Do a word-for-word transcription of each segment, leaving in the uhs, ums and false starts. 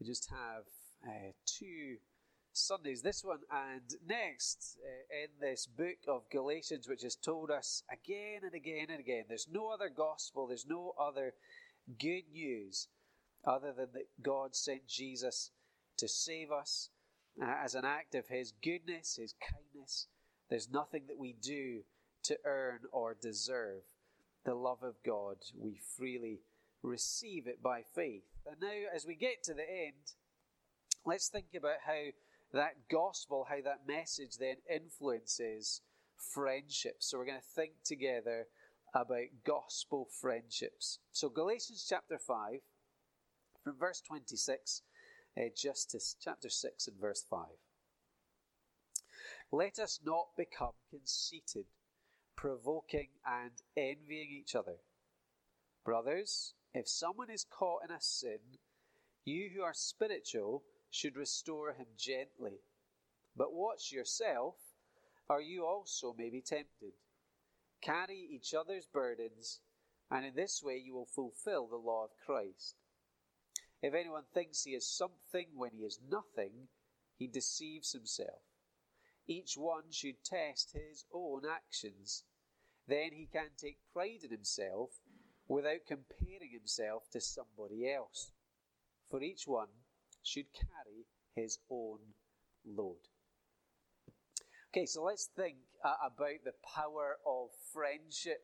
we just have uh, two Sundays, this one and next, uh, in this book of Galatians, which has told us again and again and again, there's no other gospel, there's no other good news other than that God sent Jesus to save us uh, as an act of his goodness, his kindness. There's nothing that we do to earn or deserve the love of God. We freely receive it by faith. And now, as we get to the end, let's think about how that gospel, how that message then influences friendships. So we're going to think together about gospel friendships. So Galatians chapter five, from verse twenty-six, uh, just to chapter six and verse five. Let us not become conceited, provoking and envying each other. Brothers, if someone is caught in a sin, you who are spiritual should restore him gently. But watch yourself, or you also may be tempted. Carry each other's burdens, and in this way you will fulfill the law of Christ. If anyone thinks he is something when he is nothing, he deceives himself. Each one should test his own actions. Then he can take pride in himself without comparing himself to somebody else. For each one should carry his own load. Okay, so let's think uh, about the power of friendship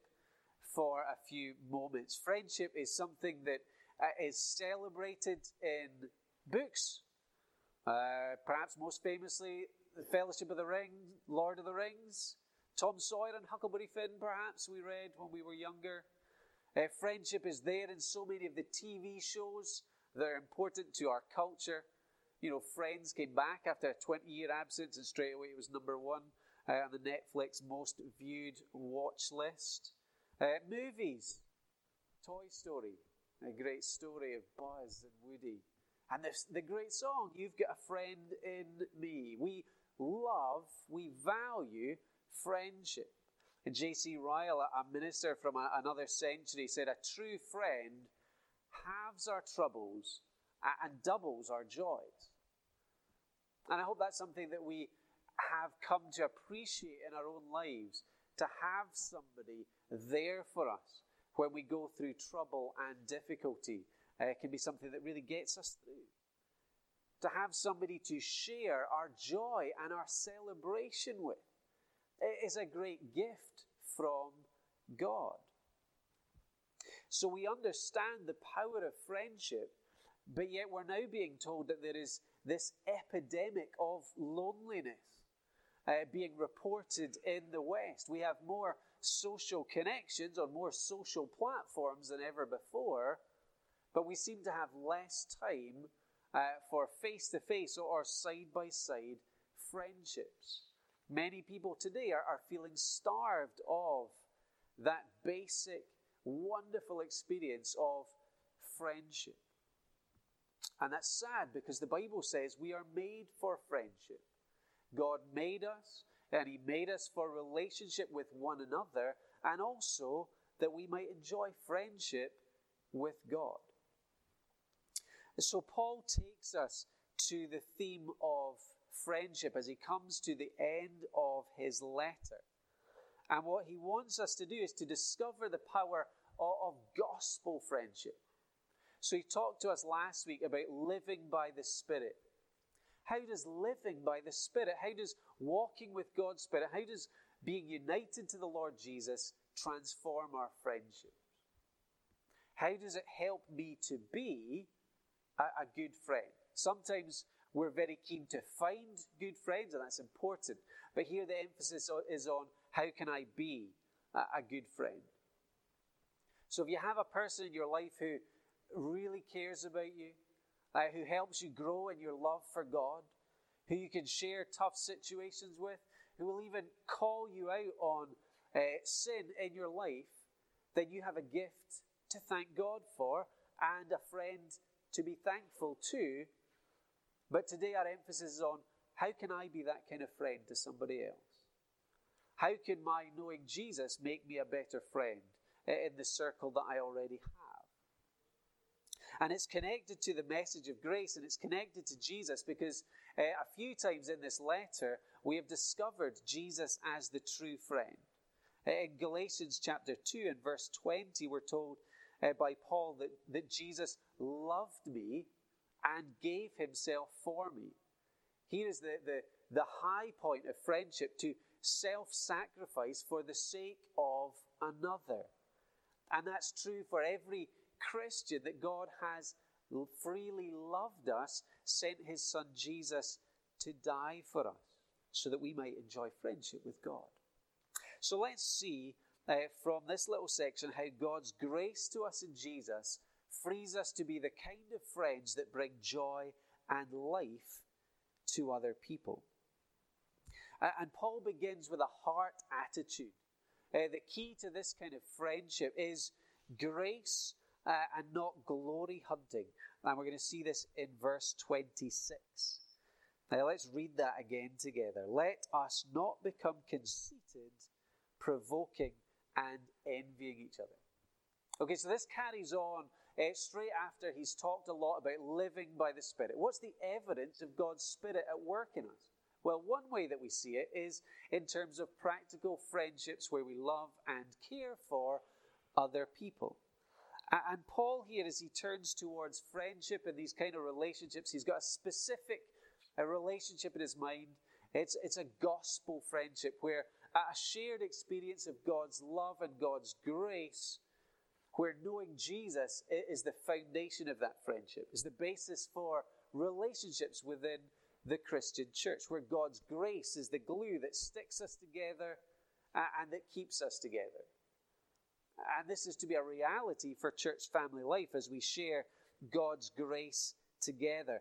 for a few moments. Friendship is something that uh, is celebrated in books. Uh, perhaps most famously, The Fellowship of the Ring, Lord of the Rings, Tom Sawyer and Huckleberry Finn, perhaps we read when we were younger. Uh, friendship is there in so many of the T V shows. They're important to our culture. You know, Friends came back after a twenty-year absence, and straight away it was number one uh, on the Netflix most viewed watch list. Uh, movies, Toy Story, a great story of Buzz and Woody. And this, the great song, You've Got a Friend in Me. We love, we value friendship. And J C Ryle, a minister from a, another century, said, a true friend halves our troubles and doubles our joys. And I hope that's something that we have come to appreciate in our own lives, to have somebody there for us when we go through trouble and difficulty. Uh, it can be something that really gets us through. To have somebody to share our joy and our celebration with. It is a great gift from God. So we understand the power of friendship, but yet we're now being told that there is this epidemic of loneliness uh, being reported in the West. We have more social connections on more social platforms than ever before, but we seem to have less time uh, for face-to-face or side-by-side friendships. Many people today are, are feeling starved of that basic wonderful experience of friendship. And that's sad, because the Bible says we are made for friendship. God made us, and he made us for relationship with one another, and also that we might enjoy friendship with God. So Paul takes us to the theme of friendship as he comes to the end of his letter. And what he wants us to do is to discover the power of gospel friendship. So he talked to us last week about living by the Spirit. How does living by the Spirit, how does walking with God's Spirit, how does being united to the Lord Jesus transform our friendships? How does it help me to be a, a good friend? Sometimes we're very keen to find good friends, and that's important. But here the emphasis is on, how can I be a good friend? So if you have a person in your life who really cares about you, uh, who helps you grow in your love for God, who you can share tough situations with, who will even call you out on uh, sin in your life, then you have a gift to thank God for and a friend to be thankful to. But today our emphasis is on, how can I be that kind of friend to somebody else? How can my knowing Jesus make me a better friend in the circle that I already have? And it's connected to the message of grace, and it's connected to Jesus, because uh, a few times in this letter, we have discovered Jesus as the true friend. Uh, in Galatians chapter two and verse twenty, we're told uh, by Paul that, that Jesus loved me and gave himself for me. Here is the, the, the high point of friendship, to self-sacrifice for the sake of another. And that's true for every Christian, that God has freely loved us, sent his son Jesus to die for us so that we might enjoy friendship with God. So let's see uh, from this little section how God's grace to us in Jesus frees us to be the kind of friends that bring joy and life to other people. Uh, and Paul begins with a heart attitude. Uh, the key to this kind of friendship is grace uh, and not glory hunting. And we're going to see this in verse twenty-six. Now let's read that again together. Let us not become conceited, provoking and envying each other. Okay, so this carries on uh, straight after he's talked a lot about living by the Spirit. What's the evidence of God's Spirit at work in us? Well, one way that we see it is in terms of practical friendships where we love and care for other people. And Paul here, as he turns towards friendship and these kind of relationships, he's got a specific a relationship in his mind. It's, it's a gospel friendship where a shared experience of God's love and God's grace, where knowing Jesus is the foundation of that friendship, is the basis for relationships within the Christian church, where God's grace is the glue that sticks us together and that keeps us together. And this is to be a reality for church family life as we share God's grace together.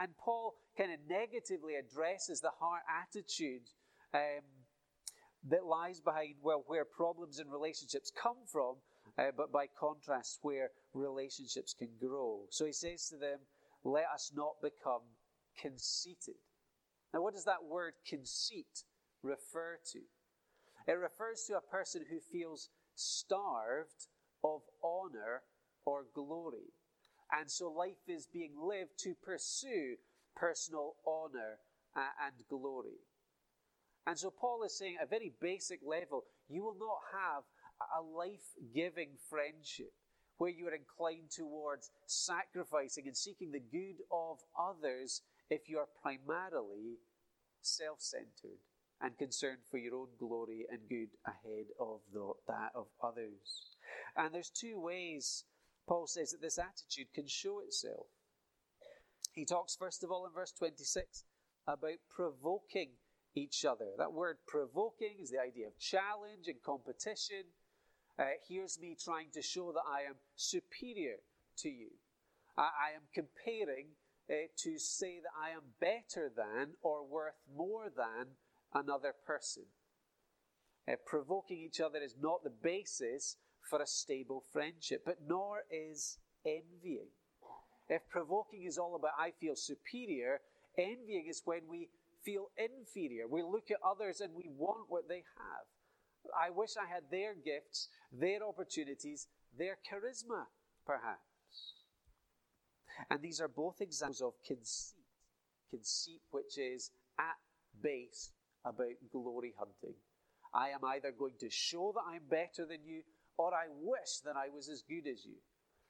And Paul kind of negatively addresses the heart attitude um, that lies behind, well, where problems in relationships come from, uh, but by contrast, where relationships can grow. So he says to them, let us not become conceited. Now, what does that word conceit refer to? It refers to a person who feels starved of honor or glory. And so life is being lived to pursue personal honor and glory. And so Paul is saying, at a very basic level, you will not have a life-giving friendship where you are inclined towards sacrificing and seeking the good of others if you are primarily self-centered and concerned for your own glory and good ahead of the, that of others. And there's two ways, Paul says, that this attitude can show itself. He talks, first of all, in verse twenty-six, about provoking each other. That word provoking is the idea of challenge and competition. Uh, here's me trying to show that I am superior to you. I, I am comparing uh, to say that I am better than or worth more than another person. Uh, provoking each other is not the basis for a stable friendship, but nor is envying. If provoking is all about I feel superior, envying is when we feel inferior. We look at others and we want what they have. I wish I had their gifts, their opportunities, their charisma, perhaps. And these are both examples of conceit. Conceit, which is at base about glory hunting. I am either going to show that I'm better than you, or I wish that I was as good as you.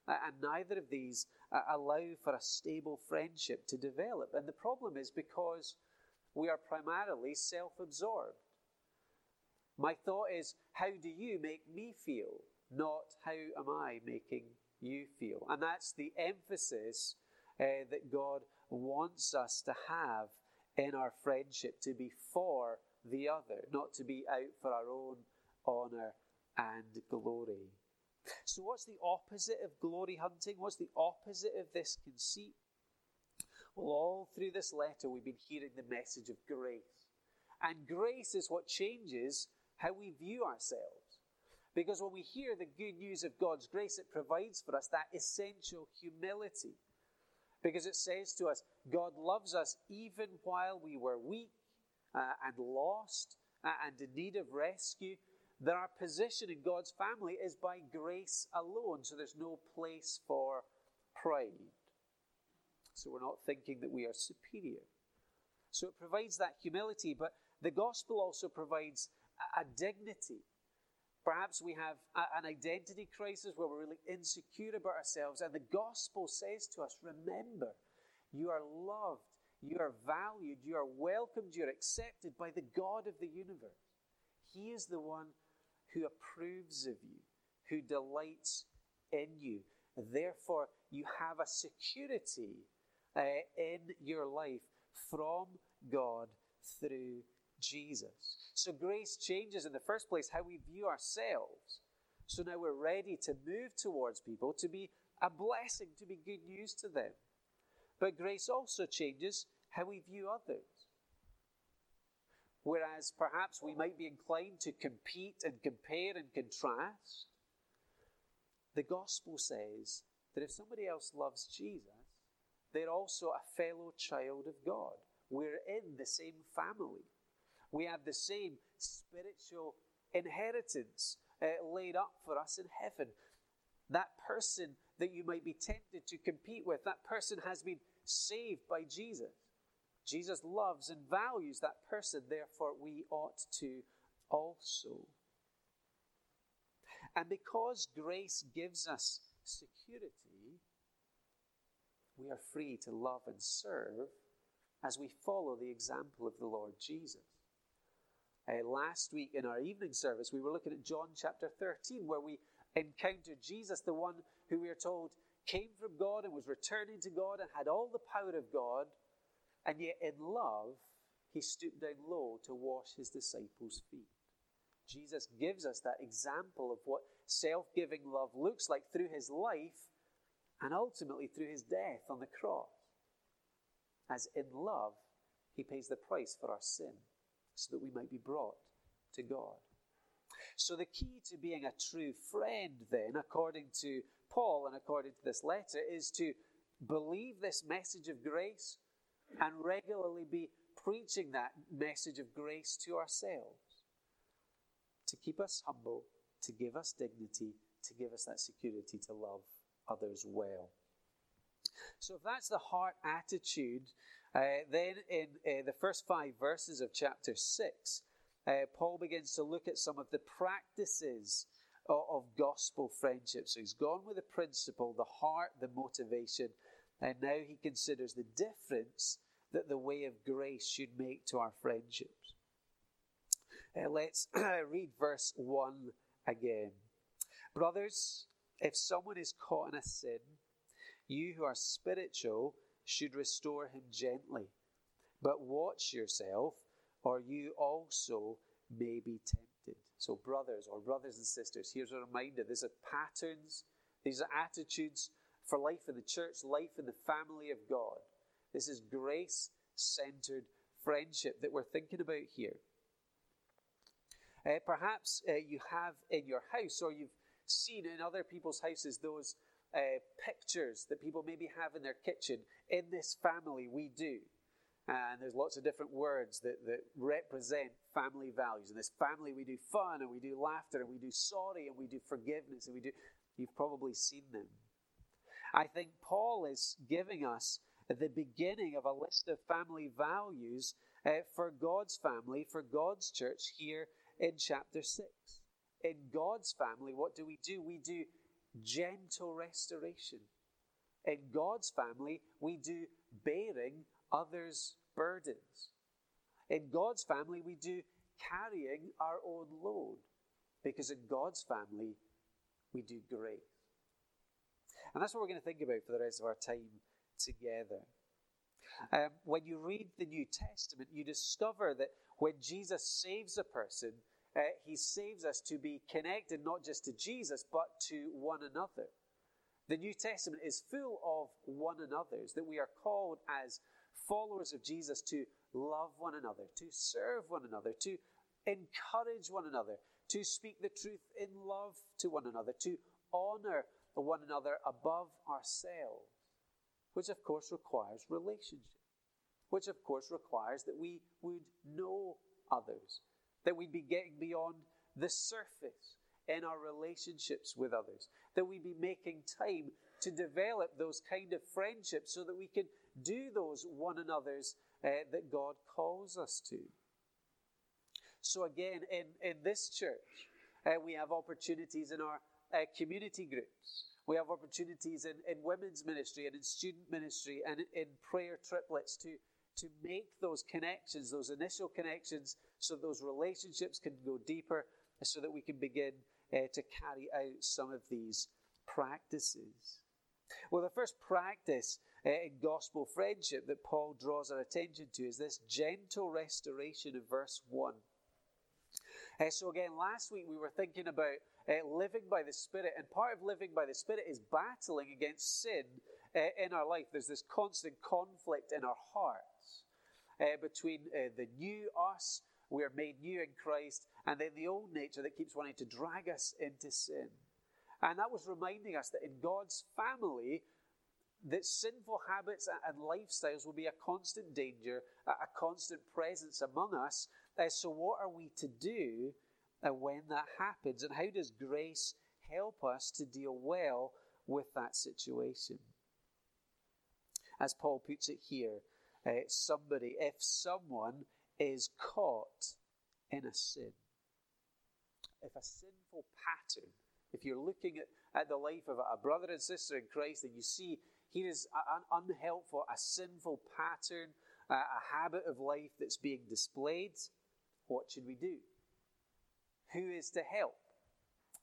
And neither of these allow for a stable friendship to develop. And the problem is because we are primarily self-absorbed. My thought is, how do you make me feel? Not how am I making you feel? And that's the emphasis uh, that God wants us to have in our friendship, to be for the other, not to be out for our own honor and glory. So what's the opposite of glory hunting? What's the opposite of this conceit? Well, all through this letter, we've been hearing the message of grace. And grace is what changes how we view ourselves. Because when we hear the good news of God's grace, it provides for us that essential humility. Because it says to us, God loves us even while we were weak uh, and lost uh, and in need of rescue. That our position in God's family is by grace alone. So there's no place for pride. So we're not thinking that we are superior. So it provides that humility, but the gospel also provides a, a dignity. Perhaps we have a, an identity crisis where we're really insecure about ourselves, and the gospel says to us, remember, you are loved, you are valued, you are welcomed, you are accepted by the God of the universe. He is the one who approves of you, who delights in you. Therefore, you have a security uh, in your life from God through Jesus. So grace changes, in the first place, how we view ourselves. So now we're ready to move towards people, to be a blessing, to be good news to them. But grace also changes how we view others. Whereas perhaps we might be inclined to compete and compare and contrast, the gospel says that if somebody else loves Jesus, they're also a fellow child of God. We're in the same family. We have the same spiritual inheritance uh, laid up for us in heaven. That person that you might be tempted to compete with, that person has been saved by Jesus. Jesus loves and values that person, therefore we ought to also. And because grace gives us security, we are free to love and serve as we follow the example of the Lord Jesus. Uh, last week in our evening service, we were looking at John chapter thirteen, where we encountered Jesus, the one who we are told came from God and was returning to God and had all the power of God, and yet in love, he stooped down low to wash his disciples' feet. Jesus gives us that example of what self-giving love looks like through his life and ultimately through his death on the cross. As in love, he pays the price for our sin so that we might be brought to God. So the key to being a true friend then, according to Paul and according to this letter, is to believe this message of grace and regularly be preaching that message of grace to ourselves, to keep us humble, to give us dignity, to give us that security to love others well. So if that's the heart attitude, uh, then in uh, the first five verses of chapter six, Uh, Paul begins to look at some of the practices of, of gospel friendship. So he's gone with the principle, the heart, the motivation, and now he considers the difference that the way of grace should make to our friendships. Uh, let's read verse one again. Brothers, if someone is caught in a sin, you who are spiritual should restore him gently, but watch yourself, or you also may be tempted. So brothers or brothers and sisters, here's a reminder. These are patterns. These are attitudes for life in the church, life in the family of God. This is grace-centered friendship that we're thinking about here. Uh, perhaps uh, you have in your house, or you've seen in other people's houses, those uh, pictures that people maybe have in their kitchen. In this family, we do. And there's lots of different words that, that represent family values. In this family, we do fun, and we do laughter, and we do sorry, and we do forgiveness, and we do... You've probably seen them. I think Paul is giving us the beginning of a list of family values uh, for God's family, for God's church, here in chapter six. In God's family, what do we do? We do gentle restoration. In God's family, we do bearing others' burdens. In God's family, we do carrying our own load, because in God's family, we do grace. And that's what we're going to think about for the rest of our time together. Um, when you read the New Testament, you discover that when Jesus saves a person, uh, he saves us to be connected not just to Jesus, but to one another. The New Testament is full of one another's, that we are called as followers of Jesus to love one another, to serve one another, to encourage one another, to speak the truth in love to one another, to honor one another above ourselves, which of course requires relationship, which of course requires that we would know others, that we'd be getting beyond the surface in our relationships with others, that we'd be making time to develop those kind of friendships so that we can do those one another's uh, that God calls us to. So again, in, in this church, uh, we have opportunities in our uh, community groups. We have opportunities in, in women's ministry and in student ministry and in prayer triplets to to make those connections, those initial connections, so those relationships can go deeper, so that we can begin uh, to carry out some of these practices. Well, the first practice uh, in gospel friendship that Paul draws our attention to is this gentle restoration in verse one. Uh, so again, last week we were thinking about uh, living by the Spirit, and part of living by the Spirit is battling against sin uh, in our life. There's this constant conflict in our hearts uh, between uh, the new us, we are made new in Christ, and then the old nature that keeps wanting to drag us into sin. And that was reminding us that in God's family, that sinful habits and lifestyles will be a constant danger, a constant presence among us. So what are we to do when that happens? And how does grace help us to deal well with that situation? As Paul puts it here, somebody, if someone is caught in a sin, if a sinful pattern, if you're looking at, at the life of a brother and sister in Christ and you see here is an unhelpful, a sinful pattern, a, a habit of life that's being displayed, what should we do? Who is to help?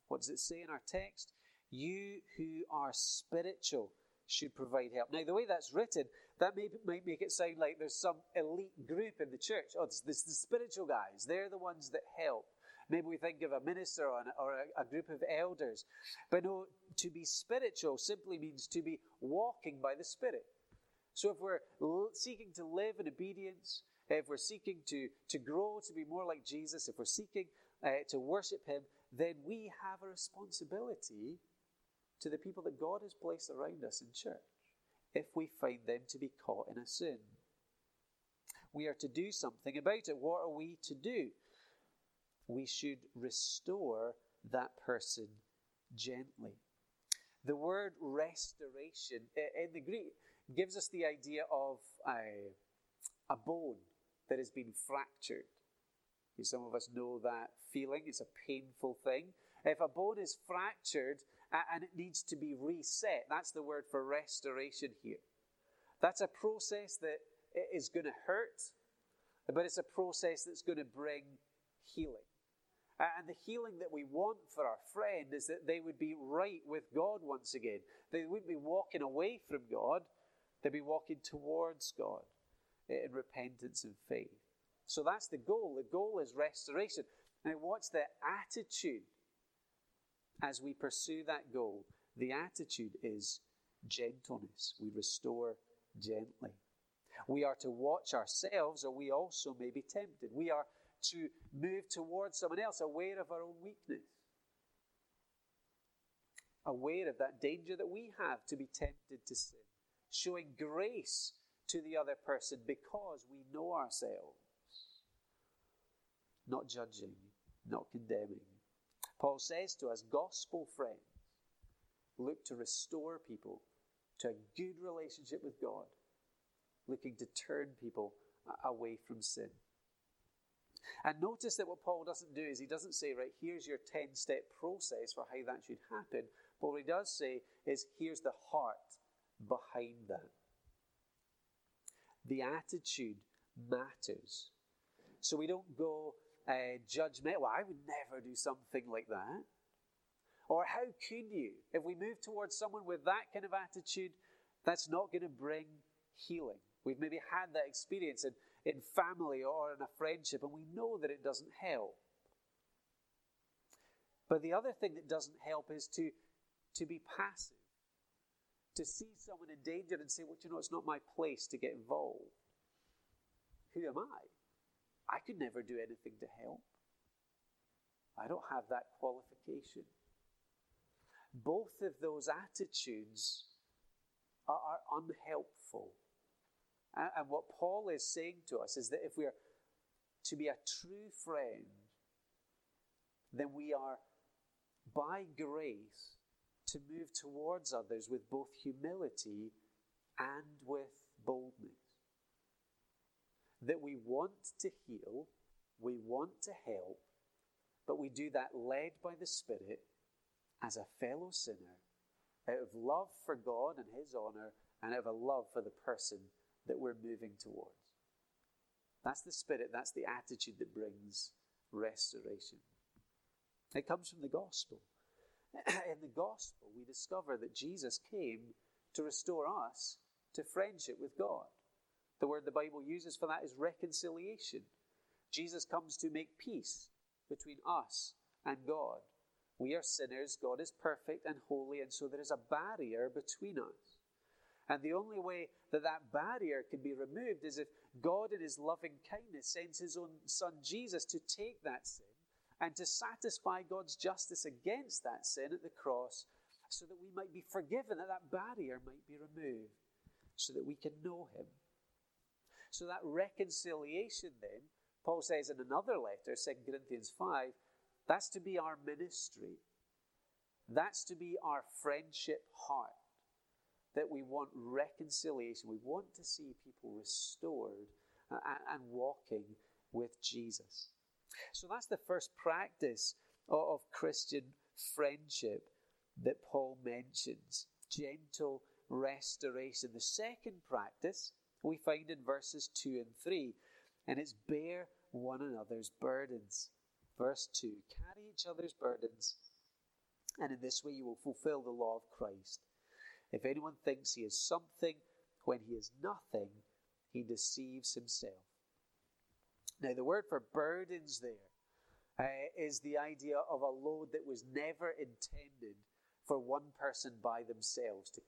What does it say in our text? You who are spiritual should provide help. Now, the way that's written, that may, might make it sound like there's some elite group in the church. Oh, it's, it's the spiritual guys. They're the ones that help. Maybe we think of a minister or, an, or a, a group of elders. But no, to be spiritual simply means to be walking by the Spirit. So if we're l- seeking to live in obedience, if we're seeking to, to grow, to be more like Jesus, if we're seeking uh, to worship Him, then we have a responsibility to the people that God has placed around us in church, if we find them to be caught in a sin. We are to do something about it. What are we to do? We should restore that person gently. The word restoration in the Greek gives us the idea of a, a bone that has been fractured. Some of us know that feeling. It's a painful thing. If a bone is fractured and it needs to be reset, that's the word for restoration here. That's a process that is going to hurt, but it's a process that's going to bring healing. And the healing that we want for our friend is that they would be right with God once again. They wouldn't be walking away from God. They'd be walking towards God in repentance and faith. So that's the goal. The goal is restoration. Now, what's the attitude as we pursue that goal? The attitude is gentleness. We restore gently. We are to watch ourselves, or we also may be tempted. We are to move towards someone else, aware of our own weakness, aware of that danger that we have to be tempted to sin, showing grace to the other person because we know ourselves. Not judging, not condemning. Paul says to us, gospel friends, look to restore people to a good relationship with God, looking to turn people away from sin. And notice that what Paul doesn't do is he doesn't say, right, here's your ten-step process for how that should happen. But what he does say is, here's the heart behind that. The attitude matters. So we don't go Uh, judgmental. Well, I would never do something like that. Or how could you? If we move towards someone with that kind of attitude, that's not going to bring healing. We've maybe had that experience in, in family or in a friendship, and we know that it doesn't help. But the other thing that doesn't help is to, to be passive, to see someone in danger and say, well, you know, it's not my place to get involved. Who am I? I could never do anything to help. I don't have that qualification. Both of those attitudes are, are unhelpful. And, and what Paul is saying to us is that if we are to be a true friend, then we are, by grace, to move towards others with both humility and with boldness. That we want to heal, we want to help, but we do that led by the Spirit as a fellow sinner, out of love for God and his honor, and out of a love for the person that we're moving towards. That's the Spirit, that's the attitude that brings restoration. It comes from the gospel. In the gospel, we discover that Jesus came to restore us to friendship with God. The word the Bible uses for that is reconciliation. Jesus comes to make peace between us and God. We are sinners, God is perfect and holy, and so there is a barrier between us. And the only way that that barrier can be removed is if God in his loving kindness sends his own son Jesus to take that sin and to satisfy God's justice against that sin at the cross so that we might be forgiven, that that barrier might be removed, so that we can know him. So that reconciliation then, Paul says in another letter, Second Corinthians five, that's to be our ministry. That's to be our friendship heart. That we want reconciliation. We want to see people restored and, and walking with Jesus. So that's the first practice of, of Christian friendship that Paul mentions. Gentle restoration. The second practice we find in verses two and three. And it's bear one another's burdens. Verse two, carry each other's burdens, and in this way you will fulfill the law of Christ. If anyone thinks he is something when he is nothing, he deceives himself. Now, the word for burdens there uh, is the idea of a load that was never intended for one person by themselves to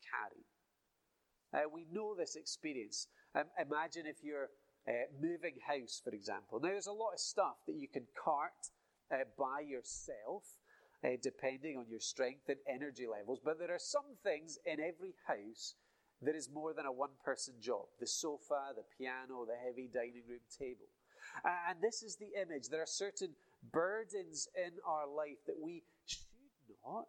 carry. Uh, we know this experience. Um, imagine if you're uh, moving house, for example. Now, there's a lot of stuff that you can cart Uh, by yourself, uh, depending on your strength and energy levels. But there are some things in every house that is more than a one-person job. The sofa, the piano, the heavy dining room table. Uh, and this is the image. There are certain burdens in our life that we should not,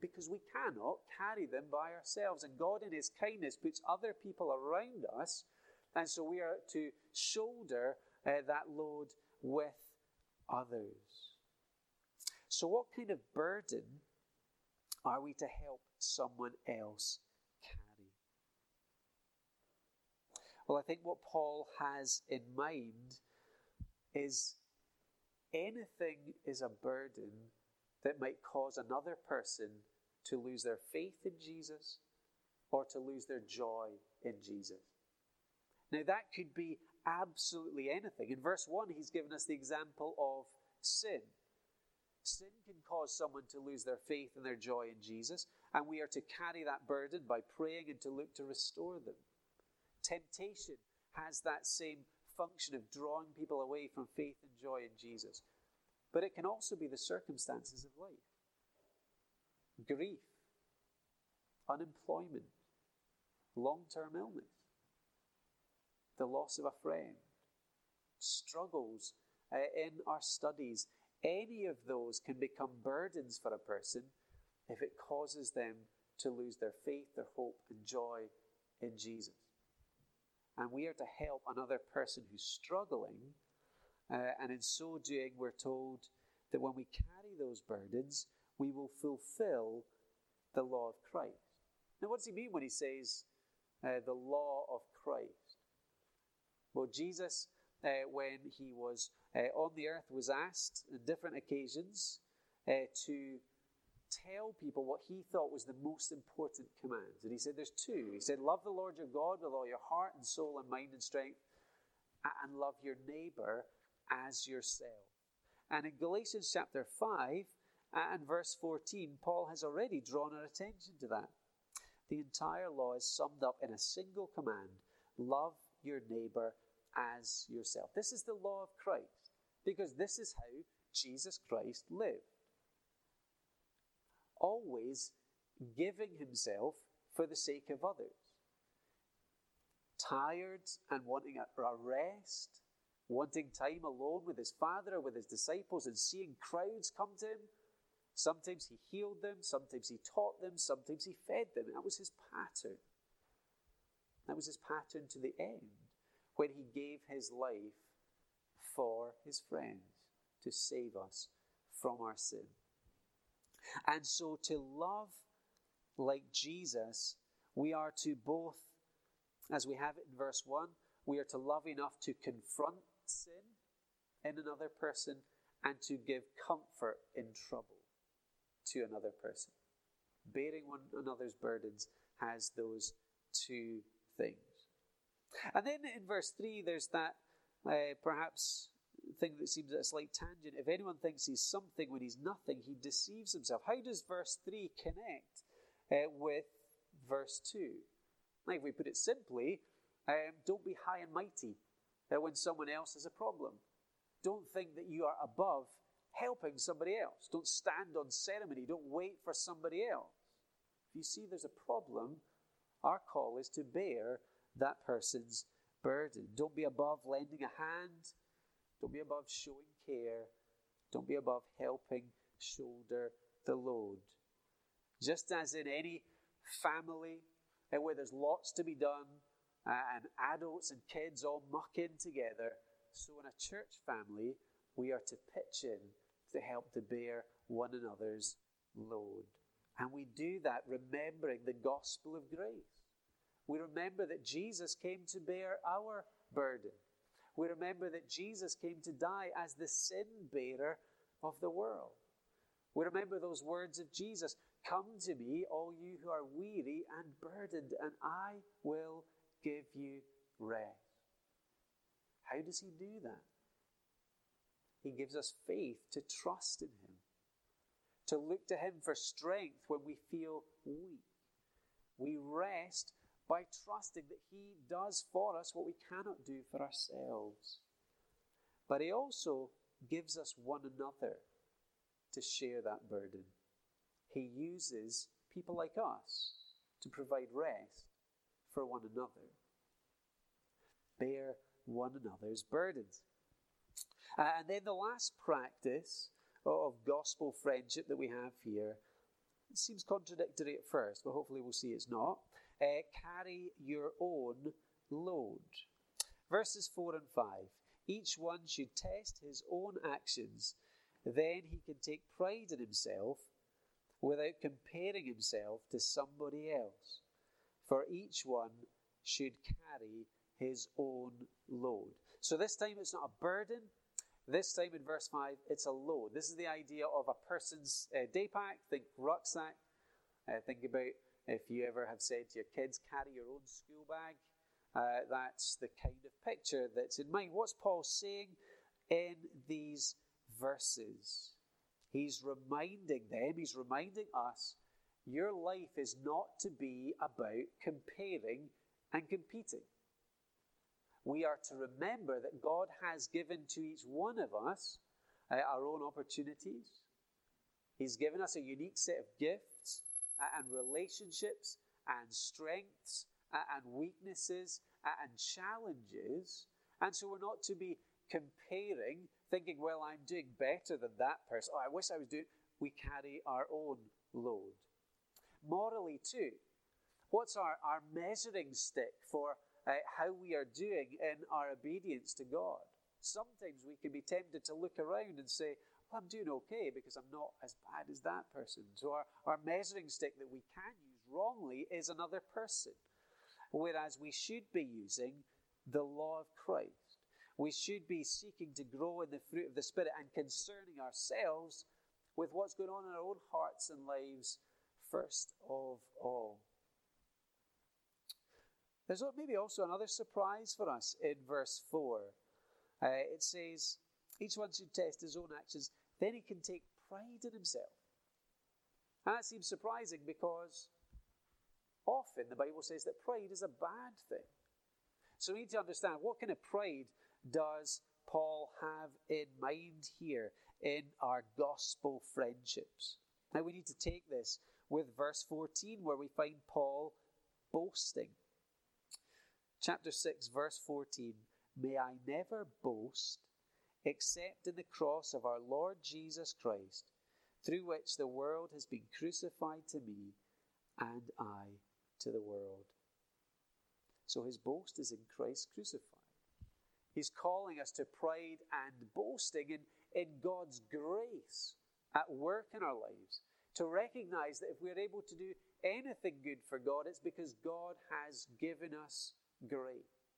because we cannot, carry them by ourselves. And God in his kindness puts other people around us. And so we are to shoulder uh, that load with others. So what kind of burden are we to help someone else carry? Well, I think what Paul has in mind is anything is a burden that might cause another person to lose their faith in Jesus or to lose their joy in Jesus. Now, that could be absolutely anything. In verse one, he's given us the example of sin. Sin can cause someone to lose their faith and their joy in Jesus, and we are to carry that burden by praying and to look to restore them. Temptation has that same function of drawing people away from faith and joy in Jesus. But it can also be the circumstances of life. Grief, unemployment, long-term illness, the loss of a friend, struggles uh, in our studies. Any of those can become burdens for a person if it causes them to lose their faith, their hope and joy in Jesus. And we are to help another person who's struggling. Uh, and in so doing, we're told that when we carry those burdens, we will fulfill the law of Christ. Now, what does he mean when he says uh, the law of Christ? Well, Jesus, uh, when he was uh, on the earth, was asked on different occasions uh, to tell people what he thought was the most important commands. And he said there's two. He said, love the Lord your God with all your heart and soul and mind and strength, and love your neighbor as yourself. And in Galatians chapter five and verse fourteen, Paul has already drawn our attention to that. The entire law is summed up in a single command, love your neighbor as yourself. This is the law of Christ, because this is how Jesus Christ lived. Always giving himself for the sake of others. Tired and wanting a rest, wanting time alone with his Father or with his disciples and seeing crowds come to him, Sometimes he healed them, sometimes he taught them, sometimes he fed them. That was his pattern. That was his pattern to the end, when he gave his life for his friends to save us from our sin. And so to love like Jesus, we are to both, as we have it in verse one, we are to love enough to confront sin in another person and to give comfort in trouble to another person. Bearing one another's burdens has those two things. And then in verse three, there's that uh, perhaps thing that seems a slight tangent. If anyone thinks he's something when he's nothing, he deceives himself. How does verse three connect uh, with verse two? Now, if we put it simply, um, don't be high and mighty uh, when someone else has a problem. Don't think that you are above helping somebody else. Don't stand on ceremony. Don't wait for somebody else. If you see there's a problem, our call is to bear that person's burden. Don't be above lending a hand. Don't be above showing care. Don't be above helping shoulder the load. Just as in any family uh, where there's lots to be done uh, and adults and kids all muck in together, so in a church family, we are to pitch in to help to bear one another's load. And we do that remembering the gospel of grace. We remember that Jesus came to bear our burden. We remember that Jesus came to die as the sin bearer of the world. We remember those words of Jesus, "Come to me, all you who are weary and burdened, and I will give you rest." How does he do that? He gives us faith to trust in him, to look to him for strength when we feel weak. We rest by trusting that he does for us what we cannot do for ourselves. But he also gives us one another to share that burden. He uses people like us to provide rest for one another. Bear one another's burdens. Uh, and then the last practice of gospel friendship that we have here, it seems contradictory at first, but hopefully we'll see it's not. Uh, carry your own load. Verses four and five. Each one should test his own actions. Then he can take pride in himself without comparing himself to somebody else. For each one should carry his own load. So this time it's not a burden. This time in verse five, it's a load. This is the idea of a person's uh, day pack. Think rucksack. Uh, think about if you ever have said to your kids, carry your own school bag. Uh, that's the kind of picture that's in mind. What's Paul saying in these verses? He's reminding them, he's reminding us, your life is not to be about comparing and competing. We are to remember that God has given to each one of us uh, our own opportunities. He's given us a unique set of gifts uh, and relationships and strengths uh, and weaknesses uh, and challenges. And so we're not to be comparing, thinking, well, I'm doing better than that person. Oh, I wish I was doing... We carry our own load. Morally, too. What's our, our measuring stick for Uh, how we are doing in our obedience to God? Sometimes we can be tempted to look around and say, well, I'm doing okay because I'm not as bad as that person. So our, our measuring stick that we can use wrongly is another person. Whereas we should be using the law of Christ. We should be seeking to grow in the fruit of the Spirit and concerning ourselves with what's going on in our own hearts and lives first of all. There's maybe also another surprise for us in verse four. Uh, it says, each one should test his own actions, then he can take pride in himself. And that seems surprising because often the Bible says that pride is a bad thing. So we need to understand, what kind of pride does Paul have in mind here in our gospel friendships? Now we need to take this with verse fourteen, where we find Paul boasting. Chapter six, verse fourteen, may I never boast except in the cross of our Lord Jesus Christ, through which the world has been crucified to me and I to the world. So his boast is in Christ crucified. He's calling us to pride and boasting in, in God's grace at work in our lives. To recognize that if we're able to do anything good for God, it's because God has given us grace.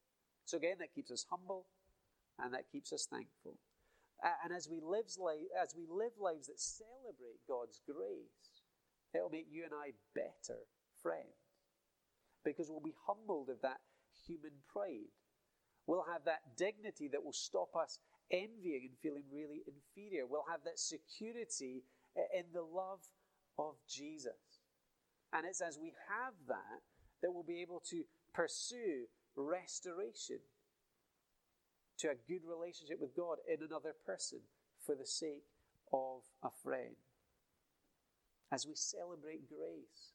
So again, that keeps us humble and that keeps us thankful. And as we live, as we live lives that celebrate God's grace, it'll make you and I better friends. Because we'll be humbled of that human pride. We'll have that dignity that will stop us envying and feeling really inferior. We'll have that security in the love of Jesus. And it's as we have that, that we'll be able to pursue restoration to a good relationship with God in another person for the sake of a friend. As we celebrate grace,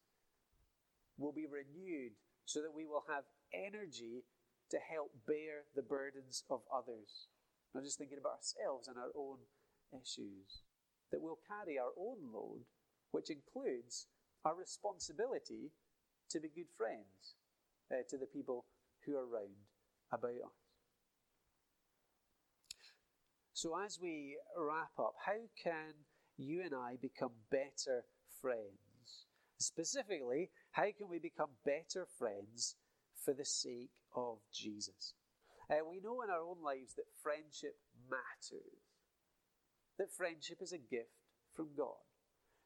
we'll be renewed so that we will have energy to help bear the burdens of others. Not just thinking about ourselves and our own issues. That we'll carry our own load, which includes our responsibility to be good friends uh, to the people who are round about us. So as we wrap up, how can you and I become better friends? Specifically, how can we become better friends for the sake of Jesus? Uh, we know in our own lives that friendship matters. That friendship is a gift from God.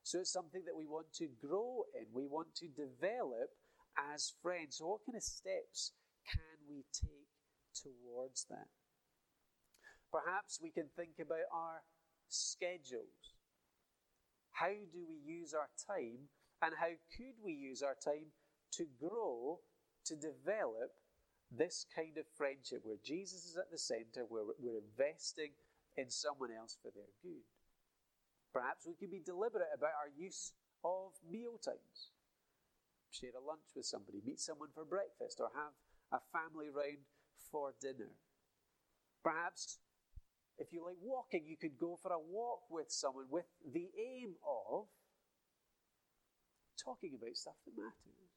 So it's something that we want to grow in. We want to develop as friends. So what kind of steps can we take towards that? Perhaps we can think about our schedules. How do we use our time? And how could we use our time to grow, to develop this kind of friendship where Jesus is at the center, where we're investing in someone else for their good? Perhaps we could be deliberate about our use of meal times. Share a lunch with somebody, meet someone for breakfast, or have a family round for dinner. Perhaps, if you like walking, you could go for a walk with someone with the aim of talking about stuff that matters.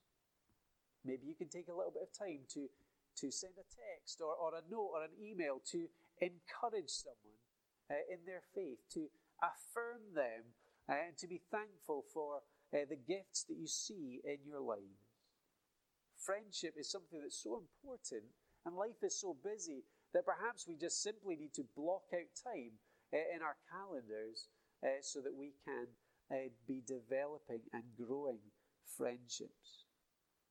Maybe you can take a little bit of time to, to send a text or, or a note or an email to encourage someone uh, in their faith, to affirm them uh, and to be thankful for uh, the gifts that you see in your lives. Friendship is something that's so important, and life is so busy that perhaps we just simply need to block out time uh, in our calendars uh, so that we can uh, be developing and growing friendships.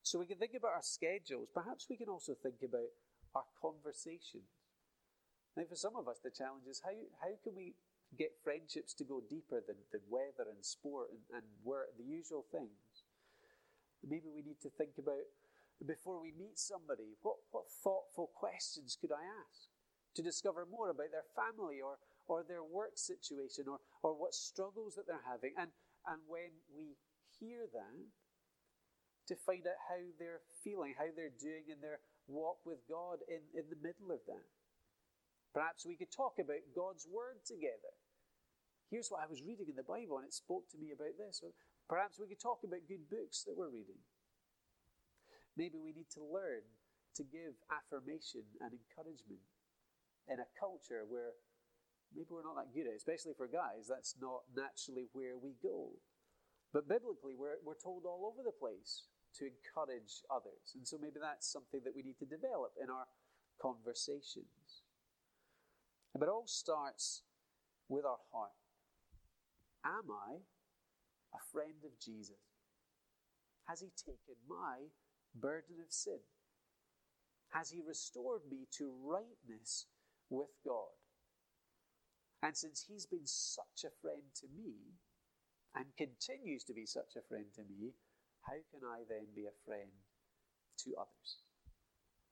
So we can think about our schedules. Perhaps we can also think about our conversations. Now, for some of us, the challenge is how, how can we get friendships to go deeper than, than weather and sport and, and work, the usual things? Maybe we need to think about, before we meet somebody, what, what thoughtful questions could I ask to discover more about their family or, or their work situation or, or what struggles that they're having? And, and when we hear that, to find out how they're feeling, how they're doing in their walk with God in, in the middle of that. Perhaps we could talk about God's word together. Here's what I was reading in the Bible and it spoke to me about this. Or perhaps we could talk about good books that we're reading. Maybe we need to learn to give affirmation and encouragement in a culture where maybe we're not that good at it, especially for guys. That's not naturally where we go. But biblically, we're, we're told all over the place to encourage others. And so maybe that's something that we need to develop in our conversations. But it all starts with our heart. Am I a friend of Jesus? Has he taken my burden of sin? Has he restored me to rightness with God? And since he's been such a friend to me, and continues to be such a friend to me, how can I then be a friend to others?